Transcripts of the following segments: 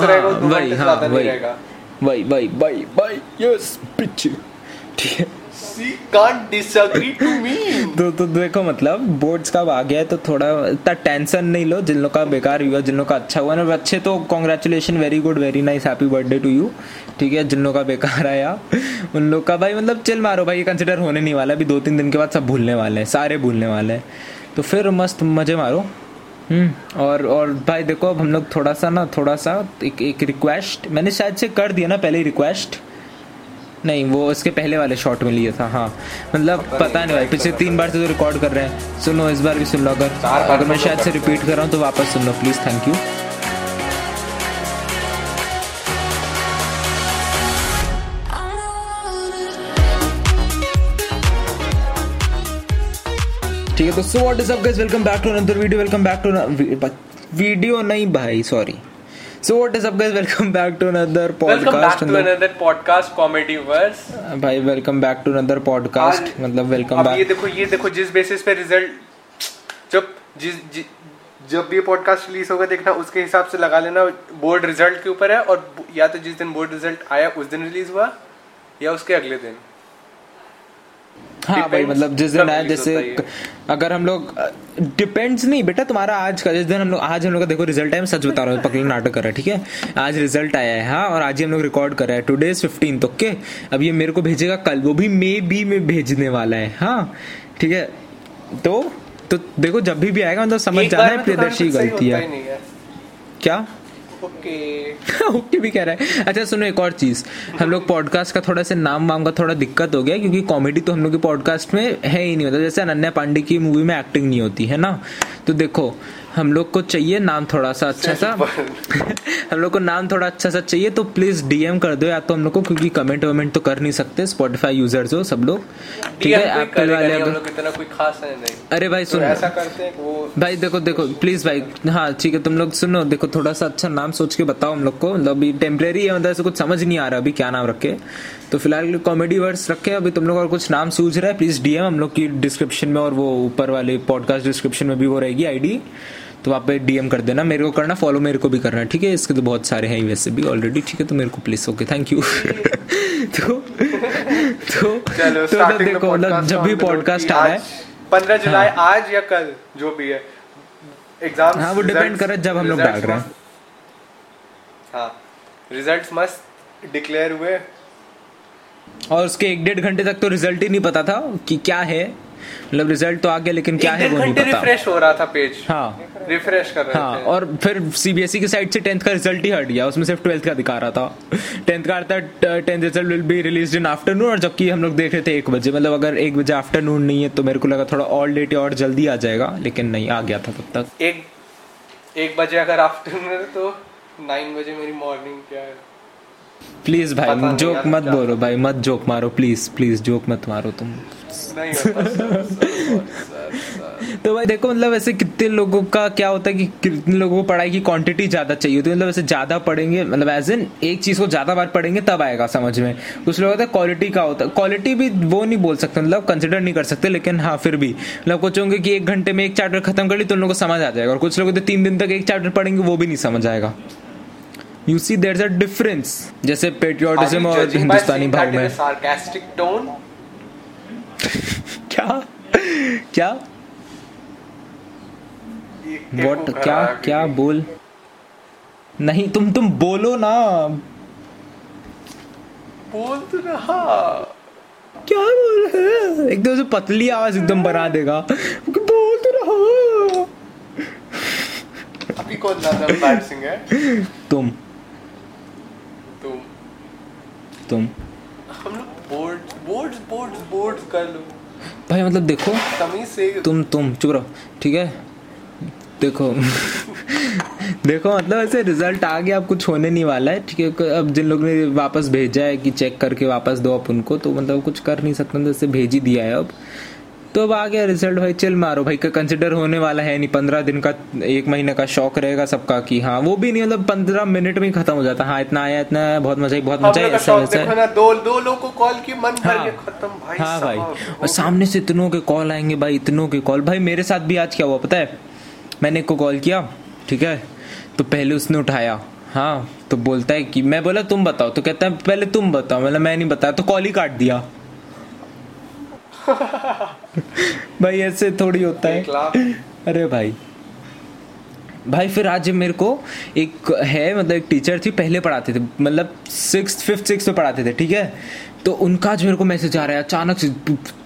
तो देखो मतलब बोर्ड्स का आ गया है तो थोड़ा इतना टेंशन नहीं लो। जिन लोग का बेकार हुआ, जिन लोग का अच्छा हुआ ना अच्छे, तो congratulation, very good, very nice, happy birthday to you. ठीक है, जिन लोग का बेकार आया उन लोग का भाई मतलब चिल मारो भाई, ये कंसिडर होने नहीं वाला। अभी 2-3 दिन के बाद सब भूलने वाले हैं, सारे भूलने वाले हैं, तो फिर मस्त मजे मारो। और भाई देखो अब हम लोग थोड़ा सा एक रिक्वेस्ट मैंने शायद से कर दिया ना पहले ही, रिक्वेस्ट नहीं वो इसके पहले वाले शॉट में लिया था। हाँ मतलब पता नहीं भाई, पिछले 3 बार से तो रिकॉर्ड कर रहे हैं, सुनो इस बार भी सुन लो। अगर मैं शायद से रिपीट कर रहा हूँ तो वापस सुन लो प्लीज़, थैंक यू। ठीक है, तो so what is up guys, welcome back to another video, welcome back to video नहीं भाई sorry so what is up guys, welcome back to another podcast, comedy verse भाई, welcome back to another podcast. मतलब welcome back, ये देखो जिस basis पे result जब ये पॉडकास्ट रिलीज होगा देखना, उसके हिसाब से लगा लेना बोर्ड रिजल्ट के ऊपर है। और या तो जिस दिन बोर्ड रिजल्ट आया उस दिन रिलीज हुआ या उसके अगले दिन। हाँ भाई मतलब जिस दिन आया, जैसे अगर हम लोग डिपेंड्स नहीं बेटा तुम्हारा आज का, जिस दिन हम लोग का देखो रिजल्ट आया, मैं सच बता रहा हूँ पकड़ नाटक कर रहा है। ठीक है, आज रिजल्ट आया है। हाँ, और आज ही हम लोग रिकॉर्ड कर रहे हैं, टुडे इज 15th। ओके, अब ये मेरे को भेजेगा कल, वो भी मे बी में भेजने वाला है। हाँ ठीक है, तो देखो जब भी आएगा मतलब समझ जाना है प्रियदर्शी गलती है क्या। ओके भी कह रहा है। अच्छा सुनो एक और चीज़, हम लोग पॉडकास्ट का थोड़ा सा नाम वाम का थोड़ा दिक्कत हो गया, क्योंकि कॉमेडी तो हम लोग के पॉडकास्ट में है ही नहीं। मतलब जैसे अनन्या पांडे की मूवी में एक्टिंग नहीं होती है ना, तो देखो हम लोग को चाहिए नाम थोड़ा सा अच्छा सा हम लोग को नाम थोड़ा अच्छा सा चाहिए, तो प्लीज़ डीएम कर दो या तो हम लोग को, क्योंकि कमेंट वमेंट तो कर नहीं सकते, स्पॉटिफाई यूजर्स हो सब लोग। ठीक है, एप्पल वाले इतना कोई खास है नहीं। अरे भाई सुनो ऐसा करते हैं वो भाई देखो प्लीज़ भाई, हाँ ठीक है तुम लोग सुनो, देखो थोड़ा सा अच्छा नाम सोच के बताओ हम लोग को। मतलब ये टेम्प्रेरी है, मतलब कुछ समझ नहीं आ रहा अभी क्या नाम रखे, तो फिलहाल कॉमेडी वर्स रखे अभी तुम लोग। और कुछ नाम सूझ रहा है प्लीज़ डीएम, हम लोग की डिस्क्रिप्शन में और वो ऊपर वाले पॉडकास्ट डिस्क्रिप्शन में भी वो रहेगी आईडी, तो वहाँ पे डीएम कर देना। मेरे को करना फॉलो, मेरे को भी करना। ठीक है, इसके तो बहुत सारे हैं वैसे भी ऑलरेडी। ठीक है, तो मेरे को प्लीज ओके थैंक यू तो देखो मतलब जब भी पॉडकास्ट आ रहा है 15 जुलाई आज या कल जो भी है एग्जाम, हाँ वो डिपेंड कर रहा है जब हम लोग डाल रहे हैं। हाँ रिजल्ट्स मस्त डिक्लेयर हुए, और उसके 1-1.5 घंटे तक तो रिजल्ट ही नहीं पता था कि क्या है। मतलब रिजल्ट तो आ गया लेकिन क्या है वो नहीं पता। रिफ्रेश हो रहा था पेज, हाँ रिफ्रेश कर रहे थे। हाँ, और फिर सीबीएसई की साइड से 10th का रिजल्ट ही हट गया, उसमें सिर्फ 12th का दिखा रहा था। 10th का आता है 10th result will be released in afternoon, और जबकि हम लोग देख रहे थे 1 बजे। मतलब अगर 1 बजे आफ्टरनून नहीं है तो मेरे को लगा थोड़ा और लेट और जल्दी आ जाएगा, लेकिन नहीं आ गया था तब तक। 1 बजे अगर आफ्टरनून है तो 9 बजे मेरी मॉर्निंग क्या है। प्लीज भाई जोक मत बोलो भाई, मत जोक मारो प्लीज जोक मत मारो तुम नहीं होता सर। तो भाई देखो मतलब ऐसे कितने लोगों का क्या होता है कि कितने लोगों को पढ़ाई की क्वांटिटी ज़्यादा चाहिए होती है। मतलब ऐसे ज़्यादा पढ़ेंगे, मतलब एज इन एक चीज़ को ज़्यादा बार पढ़ेंगे तब आएगा समझ में। कुछ लोग होता है क्वालिटी का होता है, क्वालिटी भी वो नहीं बोल सकते, मतलब कंसिडर नहीं कर सकते, लेकिन हाँ फिर भी मतलब कुछ होंगे कि 1 घंटे में 1 चैप्टर खत्म कर ली तो उन लोगों को समझ आ जाएगा, और कुछ लोग तो 3 दिन तक 1 चैप्टर पढ़ेंगे वो भी नहीं समझ आएगा। You see there's a difference, जैसे patriotism और हिंदुस्तानी भाव में sarcastic tone क्या what क्या बोल नहीं तुम बोलो ना क्या बोल रहे, एकदम से पतली आवाज एकदम बना देगा बोल तो रहा। अभी कौन ज्यादा embarrassing है, तुम हम लोग बोर्ड कर लो भाई। मतलब देखो तमीज से तुम चुप रहो। ठीक है देखो देखो मतलब ऐसे रिजल्ट आ गया, अब कुछ होने नहीं वाला है। ठीक है, अब जिन लोग ने वापस भेजा है कि चेक करके वापस दो आप उनको, तो मतलब कुछ कर नहीं सकते, जैसे भेज ही दिया है। अब तो अब आ गया रिजल्ट भाई, चिल मारो भाई का कंसिडर होने वाला है नहीं। 15 दिन का 1 महीने का शौक रहेगा सबका कि हाँ वो भी नहीं, मतलब 15 मिनट में खत्म हो जाता। हाँ इतना आया इतना है, बहुत मजा आई ऐसा। दो लोगों को कॉल की मन भर के खत्म भाई। हाँ भाई, और सामने से इतनों के कॉल आएंगे भाई, इतनों के कॉल। भाई मेरे साथ भी आज क्या हुआ पता है, मैंने एक को कॉल किया ठीक है, तो पहले उसने उठाया हाँ तो बोलता है कि, मैं बोला तुम बताओ, तो कहता है पहले तुम बताओ, मतलब मैं नहीं बताया, तो कॉल ही काट दिया। भाई ऐसे थोड़ी होता है। अरे भाई भाई फिर आज मेरे को एक है मतलब एक टीचर थी, पहले पढ़ाते थे, मतलब 6th, 5th, 6th में पढ़ाते थे, ठीक है। तो उनका आज मेरे को मैसेज आ रहा है अचानक से,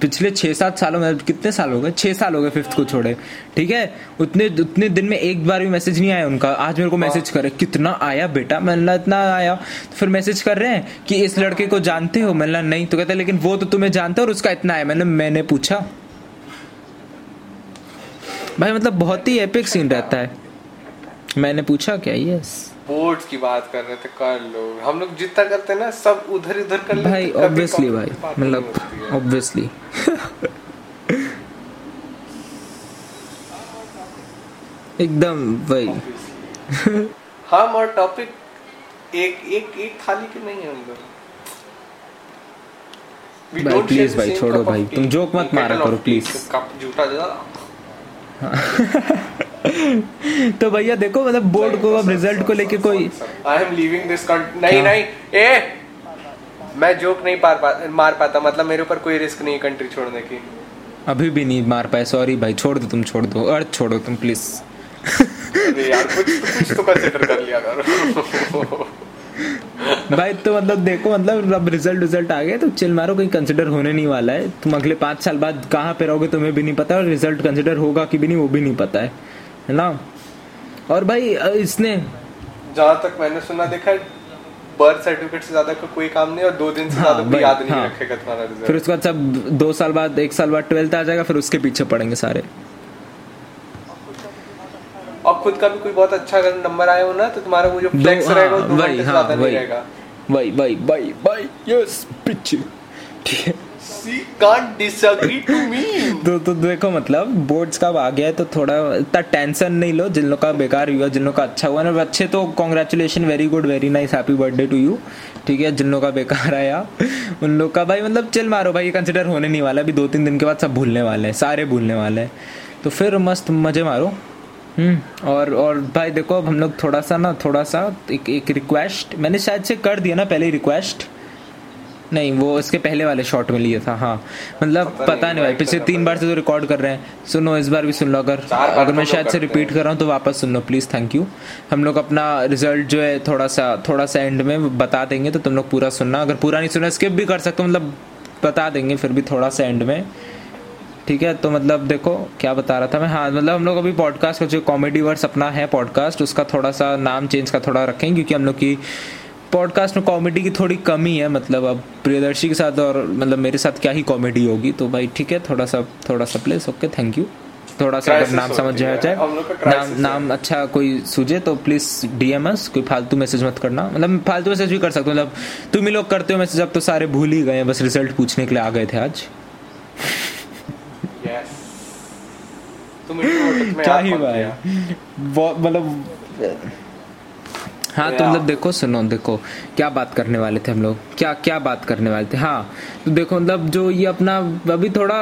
पिछले 6-7 सालों में, कितने साल हो गए, 6 साल हो गए 5th को छोड़े, ठीक है। उतने दिन में एक बार भी मैसेज नहीं आया उनका, आज मेरे को मैसेज करे, कितना आया बेटा, मैंने इतना आया। तो फिर मैसेज कर रहे हैं कि इस लड़के को जानते हो, मैंने नहीं, तो कहते लेकिन वो तो तुम्हें जानता है और उसका इतना आया। मैंने पूछा भाई, मतलब बहुत ही एपिक सीन रहता है। मैंने पूछा क्या, यस बोर्ड्स की बात कर रहे थे, कर लो, हम लोग जितना करते हैं ना सब उधर उधर कर लेते भाई, ऑब्वियसली भाई, मतलब ऑब्वियसली। एकदम भाई। हम और टॉपिक एक एक एक थाली के नहीं है हम लोग। भाई प्लीज भाई छोड़ो भाई, तुम जोक मत मारा करो प्लीज, कप झूठा ज्यादा। तो भैया देखो मतलब बोर्ड को अब रिजल्ट को लेके कोई आई एम लीविंग दिस नहीं नहीं ए मैं जोक नहीं मार पाता, मतलब मेरे ऊपर कोई रिस्क नहीं है कंट्री छोड़ने की, अभी भी नहीं मार पाए, सॉरी भाई, छोड़ दो तुम, छोड़ दो अर्थ, छोड़ो तुम प्लीज। यार कुछ तो कंसीडर कर लिया करो। भाई तो मतलब देखो मतलब अब रिजल्ट आ गया तो चिल मारो, कहीं कंसिडर होने नहीं वाला है। तुम अगले 5 साल बाद कहाँ पे रहोगे तुम्हें भी नहीं पता, और रिजल्ट कंसिडर होगा कि भी नहीं वो भी नहीं पता है ना। और भाई इसने जहाँ तक मैंने सुना देखा है बर्थ सर्टिफिकेट से ज्यादा कोई काम नहीं, और 2 दिन से ज्यादा कोई याद नहीं रखेगा तुम्हारा रिजल्ट। फिर उसके बाद सब 2 साल बाद 1 साल बाद 12th आ जाएगा, फिर उसके पीछे पड़ेंगे सारे। और खुद का भी कोई बहुत अच्छा अगर नंबर आया हो ना तो तुम्हारा वो जो फ्लेक्स रहेगा वो तुम्हारे साथ नहीं रहेगा। भाई भाई भाई भाई यस पिच, ठीक है, she can't disagree to me. तो देखो मतलब बोर्ड्स का आ गया है तो थोड़ा इतना टेंशन नहीं लो। जिन लोग का बेकार हुआ, जिन लोग का अच्छा हुआ ना अच्छे, तो congratulation, very good, very nice, happy birthday to you, ठीक है। जिन लोग का बेकार आया उन लोग का भाई मतलब चिल मारो भाई, ये कंसिडर होने नहीं वाला, अभी 2-3 दिन के बाद सब भूलने वाले हैं, सारे भूलने वाले हैं, तो फिर मस्त मजे मारो। और भाई देखो अब हम लोग थोड़ा सा एक रिक्वेस्ट मैंने शायद से कर दिया ना पहले, रिक्वेस्ट नहीं वो इसके पहले वाले शॉट में लिया था, हाँ मतलब पता नहीं भाई पिछले 3 बार से तो रिकॉर्ड कर रहे हैं, सुनो इस बार भी सुन लो, अगर मैं शायद से रिपीट कर रहा हूँ तो वापस सुन लो प्लीज़, थैंक यू। हम लोग अपना रिजल्ट जो है थोड़ा सा एंड में बता देंगे, तो तुम लोग पूरा सुनना, अगर पूरा नहीं सुना स्किप भी कर सकते हो, मतलब बता देंगे फिर भी थोड़ा सा एंड में, ठीक है। तो मतलब देखो क्या बता रहा था मैं, हाँ मतलब हम लोग अभी पॉडकास्ट का जो कॉमेडी वर्स अपना है पॉडकास्ट, उसका थोड़ा सा नाम चेंज का थोड़ा रखें, क्योंकि हम लोग की पॉडकास्ट में कॉमेडी की थोड़ी कमी है, मतलब अब प्रियदर्शी के साथ और मतलब मेरे साथ क्या ही कॉमेडी होगी, तो भाई ठीक है थोड़ा सा प्लीज, ओके थैंक यू। थोड़ा सा अगर नाम समझ जाए नाम अच्छा कोई सूझे तो प्लीज डीएम एस, कोई फालतू मैसेज मत करना, मतलब फालतू मैसेज भी कर सकते हो, मतलब तुम ही लोग करते हो मैसेज, अब तो सारे भूल ही गए, बस रिजल्ट पूछने के लिए आ गए थे आज। क्या ही भाई मतलब, हाँ तो मतलब देखो सुनो, देखो क्या बात करने वाले थे हम लोग, क्या बात करने वाले थे, हाँ तो देखो मतलब जो ये अपना अभी थोड़ा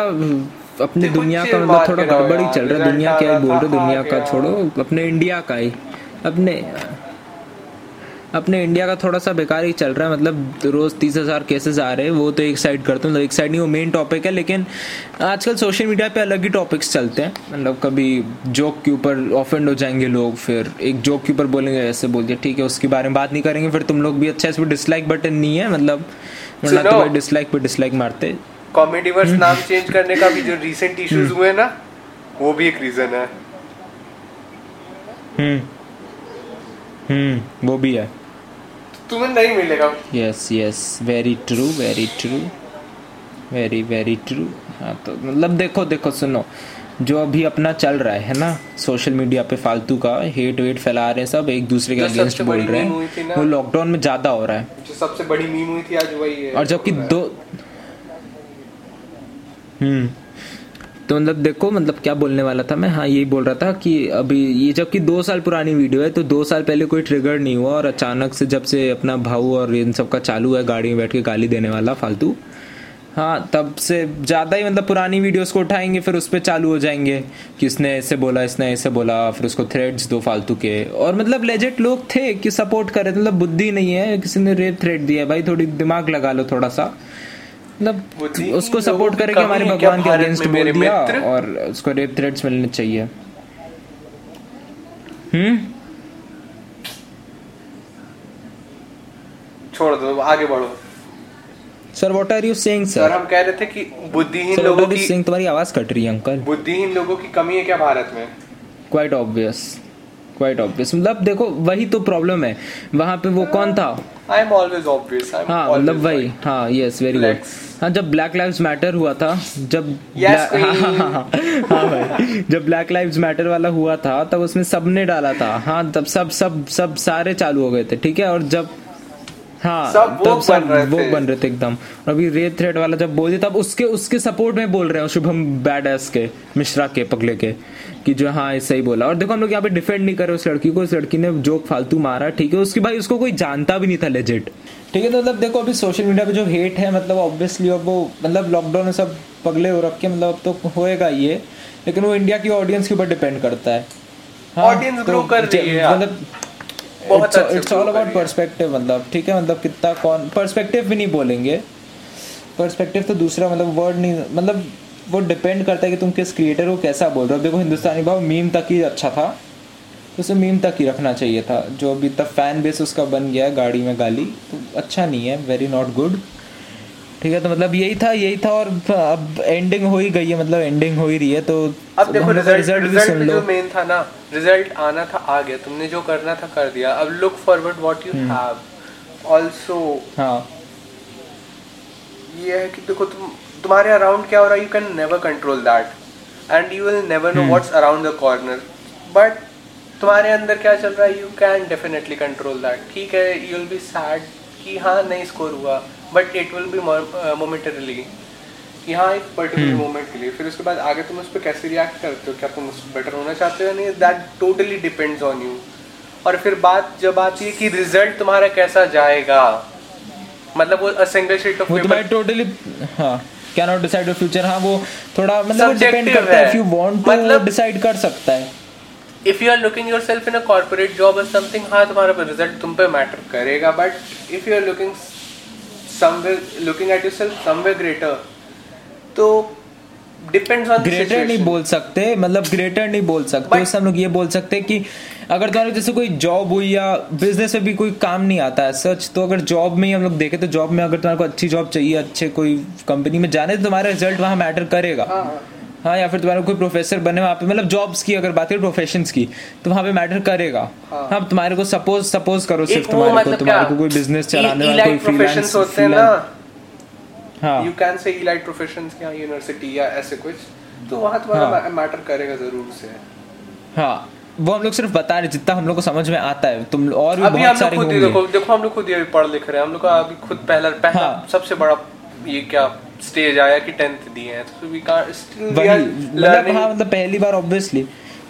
अपनी दुनिया का मतलब थोड़ा गड़बड़ी चल रहा है, दुनिया क्या बोल रहे, दुनिया का छोड़ो, अपने इंडिया का ही अपने इंडिया का थोड़ा सा बेकार ही चल रहा है, मतलब रोज़ 30,000 केसेस आ रहे हैं, वो तो एक साइड करते हैं, मतलब एक साइड नहीं वो मेन टॉपिक है, लेकिन आजकल सोशल मीडिया पे अलग ही टॉपिक्स चलते हैं, मतलब कभी जोक के ऊपर ऑफेंड हो जाएंगे लोग, फिर एक जोक के ऊपर बोलेंगे ऐसे बोल दिया, ठीक है उसके बारे में बात नहीं करेंगे, फिर तुम लोग भी अच्छा इसमें डिसलाइक बटन नहीं है, मतलब तो भाई डिसलाइक पे डिसलाइक मारते। कॉमेडीवर्स नाम चेंज करने का भी जो रिसेंट इश्यूज हुए ना वो भी एक रीजन है। वो भी है, तुम्हें नहीं मिलेगा। Yes yes very true very true very very true. हाँ तो मतलब देखो सुनो, जो अभी अपना चल रहा है ना सोशल मीडिया पे, फालतू का हेट वेट फैला रहे हैं सब, एक दूसरे के अगेंस्ट बोल रहे हैं, वो लॉकडाउन में ज्यादा हो रहा है, जो सबसे बड़ी मीम हुई थी आज वही है, और जबकि तो मतलब देखो मतलब क्या बोलने वाला था मैं, हाँ यही बोल रहा था कि अभी ये जबकि 2 साल पुरानी वीडियो है, तो 2 साल पहले कोई ट्रिगर नहीं हुआ, और अचानक से जब से अपना भाऊ और इन सब का चालू है गाड़ी में बैठ के गाली देने वाला फालतू, हाँ, तब से ज़्यादा ही मतलब पुरानी वीडियोस को उठाएंगे, फिर उस पर चालू हो जाएंगे कि उसने ऐसे बोला, इसने ऐसे बोला, फिर उसको थ्रेड्स दो फालतू के। और मतलब लेजिट लोग थे कि सपोर्ट कर रहे थे, मतलब बुद्धि नहीं है, किसी ने रेप थ्रेड दिया है, भाई थोड़ी दिमाग लगा लो थोड़ा सा, मतलब उसको सपोर्ट करके हमारे भगवान के अगेंस्ट बोल दिया और उसको रेप थ्रेड्स मिलने चाहिए। छोड़ दो, आगे बढ़ो। Sir what are you saying? Sir हम कह रहे थे कि बुद्धिहीन लोगों की सिंह, तुम्हारी आवाज कट रही है अंकल, बुद्धिहीन लोगों की कमी है क्या भारत में? Quite obvious. मतलब देखो वही तो प्रॉब्लम है, वहां पे वो कौन था, आई एम ऑलवेज ऑब्वियस। हां मतलब वही, हां यस वेरी गुड। हां जब ब्लैक लाइव्स मैटर हुआ था, जब भाई जब ब्लैक लाइव्स मैटर वाला हुआ था तब उसमें सबने डाला था। हां तब सब सारे चालू हो गए थे, ठीक है। और जब हाँ तब सब वो बन रहे थे एकदम। और अभी रेड थ्रेड वाला जब बोल दिया तब उसके सपोर्ट में बोल रहे हैं शुभम बैडस के, मिश्रा के, पगले के, कि जो हाँ ऐसा ही बोला। और देखो हम लोग यहाँ पे डिफेंड नहीं कर रहे उस लड़की को, उस लड़की ने जोक फालतू मारा, ठीक है, उसकी भाई उसको कोई जानता भी नहीं था लेजिट, ठीक है। तो मतलब देखो अभी सोशल मीडिया पे जो हेट है, मतलब ऑब्वियसली अब वो मतलब लॉकडाउन में सब पगले हो रखे, मतलब अब तो होएगा ये, लेकिन वो इंडिया की ऑडियंस के ऊपर डिपेंड करता है। ऑडियंस ग्रो कर रही है, मतलब इट्स ऑल अबाउट पर्सपेक्टिव, मतलब ठीक है, मतलब कितना कौन पर्सपेक्टिव भी नहीं बोलेंगे, पर्सपेक्टिव तो दूसरा मतलब वर्ड नहीं, मतलब वो डिपेंड करता है कि तुम किस क्रिएटर को कैसा बोल रहे हो। देखो हिंदुस्तानी भाव मीम तक ही अच्छा था, तो उसे मीम तक ही रखना चाहिए था। जो अभी तक फैन बेस उसका बन गया है गाड़ी में गाली, तो अच्छा नहीं है, वेरी नॉट गुड, ठीक है। तो मतलब यही था और अब एंडिंग हो ही गई है, मतलब एंडिंग हो ही रही है। तो अब देखो रिजल्ट जो मेन था ना, रिजल्ट आना था आ गया, तुमने जो करना था कर दिया, अब look forward what you have also. हां ये है कि देखो तुम्हारे अराउंड क्या हो रहा है, you can never control that and you will never know what's around the corner, but तुम्हारे अंदर क्या चल रहा है you can definitely control that, ठीक है। यू विल बी सैड कि हाँ नहीं स्कोर हुआ, but it will be momentarily कि हाँ एक पर्टिकुलर मोमेंट के लिए, फिर उसके बाद आगे तुम उस पर कैसे रिएक्ट करते हो, क्या तुम उस बेटर होना चाहते हो या नहीं, that totally depends on you. और फिर बात जब आती है कि रिजल्ट तुम्हारा कैसा जाएगा, मतलब वो a single sheet of paper totally can not decide your future. हाँ वो थोड़ा मतलब डिपेंड करता है, if you want to decide कर सकता है। If you are looking yourself in a corporate job or something, हाँ तुम्हारा रिजल्ट तुम पे मैटर करेगा, but if you are looking somewhere, looking at yourself somewhere greater, तो डिपेंड्स ऑन ग्रेटर नहीं बोल सकते, मतलब ग्रेटर नहीं बोल सकते, हम लोग ये बोल सकते हैं कि अगर तुम्हारे जैसे कोई जॉब हुई या बिजनेस में भी कोई काम नहीं आता है सच, तो अगर जॉब में ही हम लोग देखें तो जॉब में अगर तुम्हारे को अच्छी जॉब चाहिए, अच्छे कोई कंपनी में जाने, तो तुम्हारा रिजल्ट वहाँ मैटर करेगा। हाँ या फिर तुम्हारे कोई प्रोफेसर बने वहाँ पे, मतलब जॉब्स की अगर बात करें, प्रोफेशंस की, तो वहाँ पे मैटर करेगा। हाँ तुम्हारे को सपोज करो सिर्फ तुम्हारे मतलब को तुम्हारे को कोई बिजनेस चलाने वाला कोई फ्रीलांस होते हैं ना, हाँ you can say elite professions या यूनिवर्सिटी या ऐसे कुछ, तो वहाँ तुम्हारा मैटर करेगा जरूर से। हाँ वो हम लोग सिर्फ बता रहे जितना हम लोग को समझ में आता है, तुम और भी बहुत सारे होंगे। देखो हम लोग खुद ही पढ़ लिख रहे हैं, हम लोग का अभी खुद पहला सबसे बड़ा ये क्या स्टेज आया कि 10th दिए हैं, तो we can still we are learning. हां मतलब पहली बार ऑब्वियसली,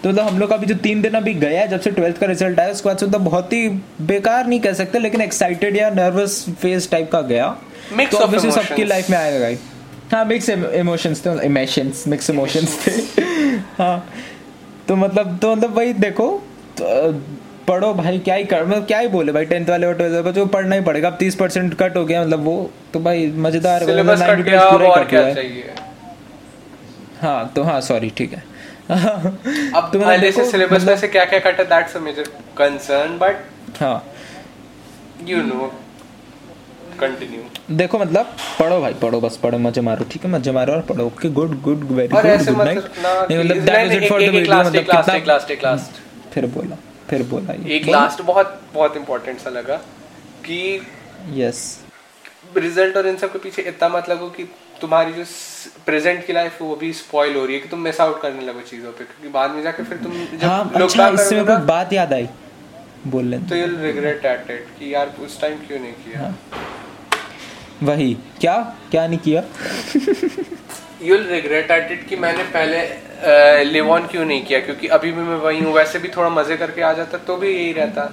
तो मतलब हम लोग का भी जो 3 दिन अभी गया जब से 12th का रिजल्ट आया, उसके बाद से मतलब बहुत ही बेकार नहीं कह सकते, लेकिन एक्साइटेड या नर्वस फेज टाइप का गया, मिक्स ऑफ इमोशंस सबकी लाइफ में आएगा गाइस। हां मिक्स इमोशंस थे हां तो मतलब भाई देखो पढ़ो भाई, क्या ही कर, मतलब क्या ही बोले भाई, 10th वाले और 12th वाले को पढ़ना ही पड़ेगा। अब 30% कट हो गया, मतलब वो तो भाई मजेदार है, सिलेबस कट गया और क्या चाहिए। हां तो हां सॉरी ठीक है अब तो पहले से सिलेबस में से क्या-क्या कटा, that's a major concern, but हां यू नो कंटिन्यू। देखो मतलब पढ़ो भाई, पढ़ो बस, पढ़ो मजे मारो, ठीक है, मजे मारो और पढ़ो, okay good very good, good night. मतलब that was it for the video, मतलब कितना फिर बोला एक लास्ट बहुत बहुत इम्पोर्टेंट सा लगा कि यस रिजल्ट और इन सब के पीछे इतना मत लगो कि तुम्हारी जो प्रेजेंट की लाइफ है वो भी स्पॉइल हो रही है, कि तुम मिस आउट करने लगो चीजों पे, क्योंकि बाद में जाके फिर तुम जब लोग बात करोगे, इससे मेरे को बात याद आई बोलने, तो you will regret at it कि यार उस टाइम क्यों नहीं किया, वही क्या नहीं किया you will regret at it कि मैंने पहले लिव ऑन क्यों नहीं किया, क्योंकि अभी भी मैं वही हूँ, वैसे भी थोड़ा मजे करके आ जाता तो भी यही रहता।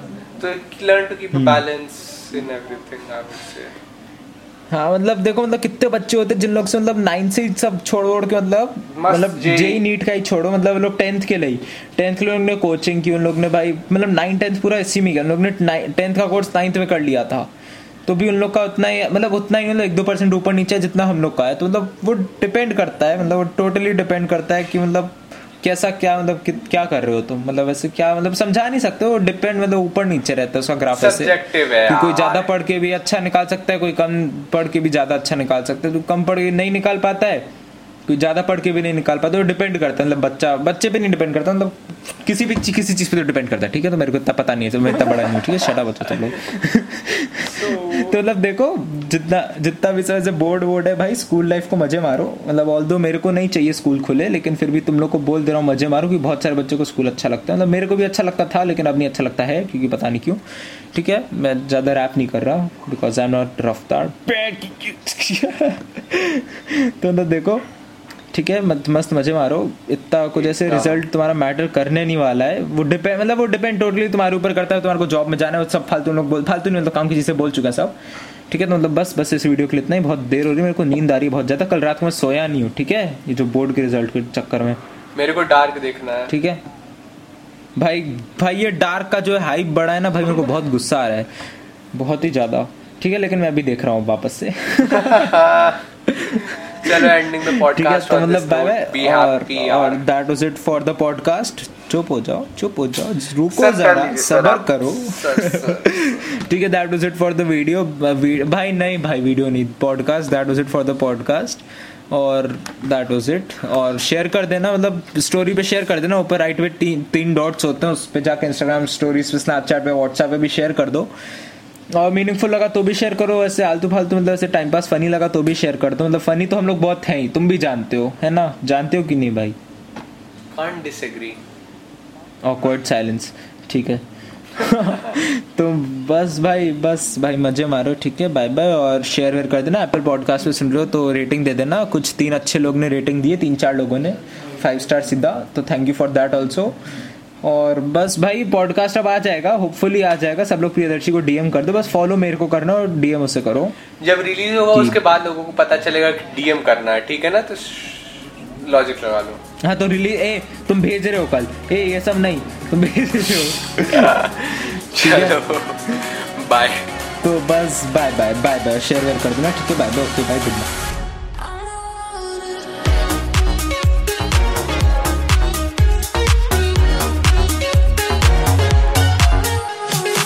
तो learn to keep a balance in everything I would say. हाँ मतलब देखो मतलब कितने बच्चे होते हैं जिन लोग से मतलब 9 से सब छोड़ के मतलब जेई नीट का ही छोड़ो मतलब वो लोग 10th के लिए उन्होंने कोचिंग की, उन लोग ने भाई मतलब 9-10 पूरा इसी में किया। उन लोग ने 10th का कोर्स 9th में कर लिया था तो भी उन लोग का उतना ही मतलब 1-2% ऊपर नीचे है जितना हम लोग का है। तो मतलब वो डिपेंड करता है, मतलब वो टोटली डिपेंड करता है कि मतलब कैसा क्या मतलब क्या कर रहे हो तुम, मतलब ऐसे क्या मतलब समझा नहीं सकते। वो डिपेंड मतलब ऊपर नीचे रहता है उसका ग्राफ ऐसे कि कोई ज्यादा पढ़ के भी अच्छा निकाल सकता है, कोई कम पढ़ के भी ज्यादा अच्छा निकाल सकता है, तो कम पढ़ के नहीं निकाल पाता है, कोई ज्यादा पढ़ के भी नहीं निकाल पाता। वो डिपेंड करता है मतलब बच्चे पे नहीं डिपेंड करता, मतलब किसी चीज पे तो डिपेंड करता है। ठीक है, तो मेरे को इतना पता नहीं है, तो मैं इतना बड़ा नहीं हूँ, ठीक है शट अप बता तुम लोग। तो मतलब देखो जितना भी से बोर्ड है भाई, स्कूल लाइफ को मजे मारो। मतलब ऑल्दो मेरे को नहीं चाहिए स्कूल खुले, लेकिन फिर भी तुम लोग को बोल दे रहा हूँ मजे मारो कि बहुत सारे बच्चों को स्कूल अच्छा लगता है। मतलब मेरे को भी अच्छा लगता था लेकिन अब नहीं अच्छा लगता है, क्योंकि पता नहीं क्यों। ठीक है, मैं ज़्यादा रैप नहीं कर रहा बिकॉज आई एम नॉट रफ्तार। तो मतलब देखो ठीक है, मस्त मजे मारो। इतना को जैसे रिजल्ट तुम्हारा मैटर करने नहीं वाला है, वो डिपेंड टोटली तुम्हारे ऊपर करता है। तुम्हारे को जॉब में जाना है, सब फालतू नहीं, मतलब काम की चीज़ें बोल चुका सब। ठीक है, तो मतलब बस इस वीडियो के लिए इतना ही। बहुत देर हो रही है, मेरे को नींद आ रही है बहुत ज़्यादा, कल रात को मैं सोया नहीं हूँ। ठीक है, ये जो बोर्ड के रिजल्ट के चक्कर में मेरे को डार्क देखना है। ठीक है भाई ये डार्क का जो हाइप बढ़ा है ना भाई, मेरे को बहुत गुस्सा आ रहा है, बहुत ही ज़्यादा। ठीक है, लेकिन मैं अभी देख रहा हूँ वापस से। चलो एंडिंग द पॉडकास्ट, तो मतलब बाय बाय बी हैप्पी और that was it for the podcast. चुप हो जाओ, रुको जरा, सब्र करो। ठीक है, that was it for the video. भाई वीडियो नहीं, podcast. That was it for the podcast और दैट वाज इट। और शेयर कर देना, मतलब स्टोरी पे शेयर कर देना, ऊपर राइट पे 3 डॉट्स होते हैं, उस पे जाके इंस्टाग्राम स्टोरीज पे, स्नैपचैट पे, व्हाट्सएप पे भी शेयर कर दो। और मीनिंगफुल लगा तो भी शेयर करो, ऐसे आलतू फालतू मतलब ऐसे टाइम पास फनी लगा तो भी शेयर कर दो। मतलब फनी तो हम लोग बहुत हैं ही, तुम भी जानते हो, है ना? जानते हो कि नहीं भाई? Can't disagree. Awkward silence. ठीक है। तो बस भाई मजे मारो। ठीक है, बाय बाय। और शेयर वेयर कर देना। एप्पल पॉडकास्ट पे सुन रहे हो तो रेटिंग दे देना। कुछ 3 अच्छे लोग ने रेटिंग दिए, 3-4 लोगों ने 5 स्टार सीधा, तो thank you for that also. और बस भाई पॉडकास्ट अब आ जाएगा, होपफुली आ जाएगा। सब लोग प्रियदर्शी को डीएम कर दो, बस फॉलो मेरे को करना और डीएम उसे करो। जब रिलीज होगा उसके बाद लोगों को पता चलेगा कि डीएम करना है। ठीक है ना, तो लॉजिक लगा लो। हाँ, तो रिलीज तुम भेज रहे हो कल, ये सब नहीं तुम भेज रहे हो। बाय। तो बस बाय बाय शेयर वेयर कर देना। ठीक है, bye bye. Okay bye, good bye.